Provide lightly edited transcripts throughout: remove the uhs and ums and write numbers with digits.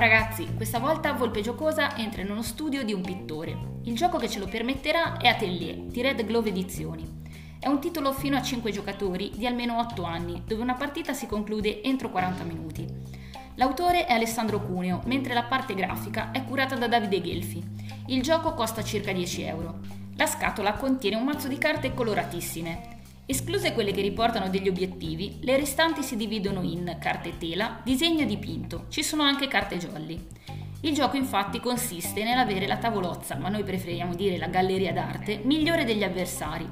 Ciao ragazzi, questa volta Volpe Giocosa entra in uno studio di un pittore. Il gioco che ce lo permetterà è Atelier di Red Glove Edizioni. È un titolo fino a 5 giocatori di almeno 8 anni, dove una partita si conclude entro 40 minuti. L'autore è Alessandro Cuneo, mentre la parte grafica è curata da Davide Gelfi. Il gioco costa circa 10 euro. La scatola contiene un mazzo di carte coloratissime. Escluse quelle che riportano degli obiettivi, le restanti si dividono in carte tela, disegno e dipinto, ci sono anche carte jolly. Il gioco infatti consiste nell'avere la tavolozza, ma noi preferiamo dire la galleria d'arte, migliore degli avversari.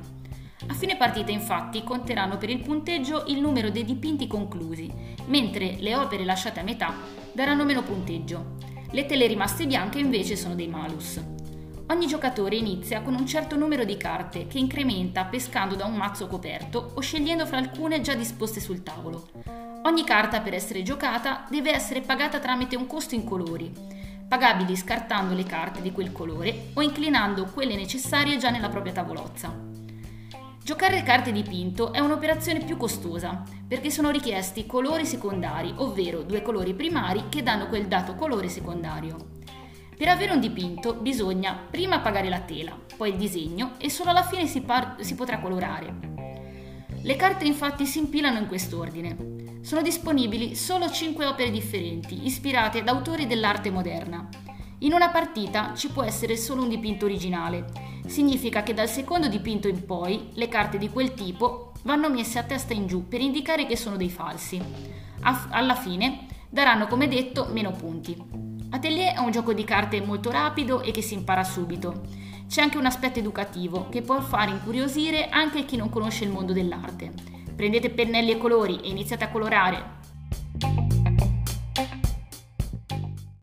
A fine partita infatti conteranno per il punteggio il numero dei dipinti conclusi, mentre le opere lasciate a metà daranno meno punteggio. Le tele rimaste bianche invece sono dei malus. Ogni giocatore inizia con un certo numero di carte che incrementa pescando da un mazzo coperto o scegliendo fra alcune già disposte sul tavolo. Ogni carta per essere giocata deve essere pagata tramite un costo in colori, pagabili scartando le carte di quel colore o inclinando quelle necessarie già nella propria tavolozza. Giocare carte dipinto è un'operazione più costosa perché sono richiesti colori secondari, ovvero due colori primari che danno quel dato colore secondario. Per avere un dipinto bisogna prima pagare la tela, poi il disegno e solo alla fine si potrà colorare. Le carte infatti si impilano in quest'ordine. Sono disponibili solo 5 opere differenti, ispirate da autori dell'arte moderna. In una partita ci può essere solo un dipinto originale. Significa che dal secondo dipinto in poi le carte di quel tipo vanno messe a testa in giù per indicare che sono dei falsi. Alla fine daranno, come detto, meno punti. Atelier è un gioco di carte molto rapido e che si impara subito. C'è anche un aspetto educativo che può far incuriosire anche chi non conosce il mondo dell'arte. Prendete pennelli e colori e iniziate a colorare.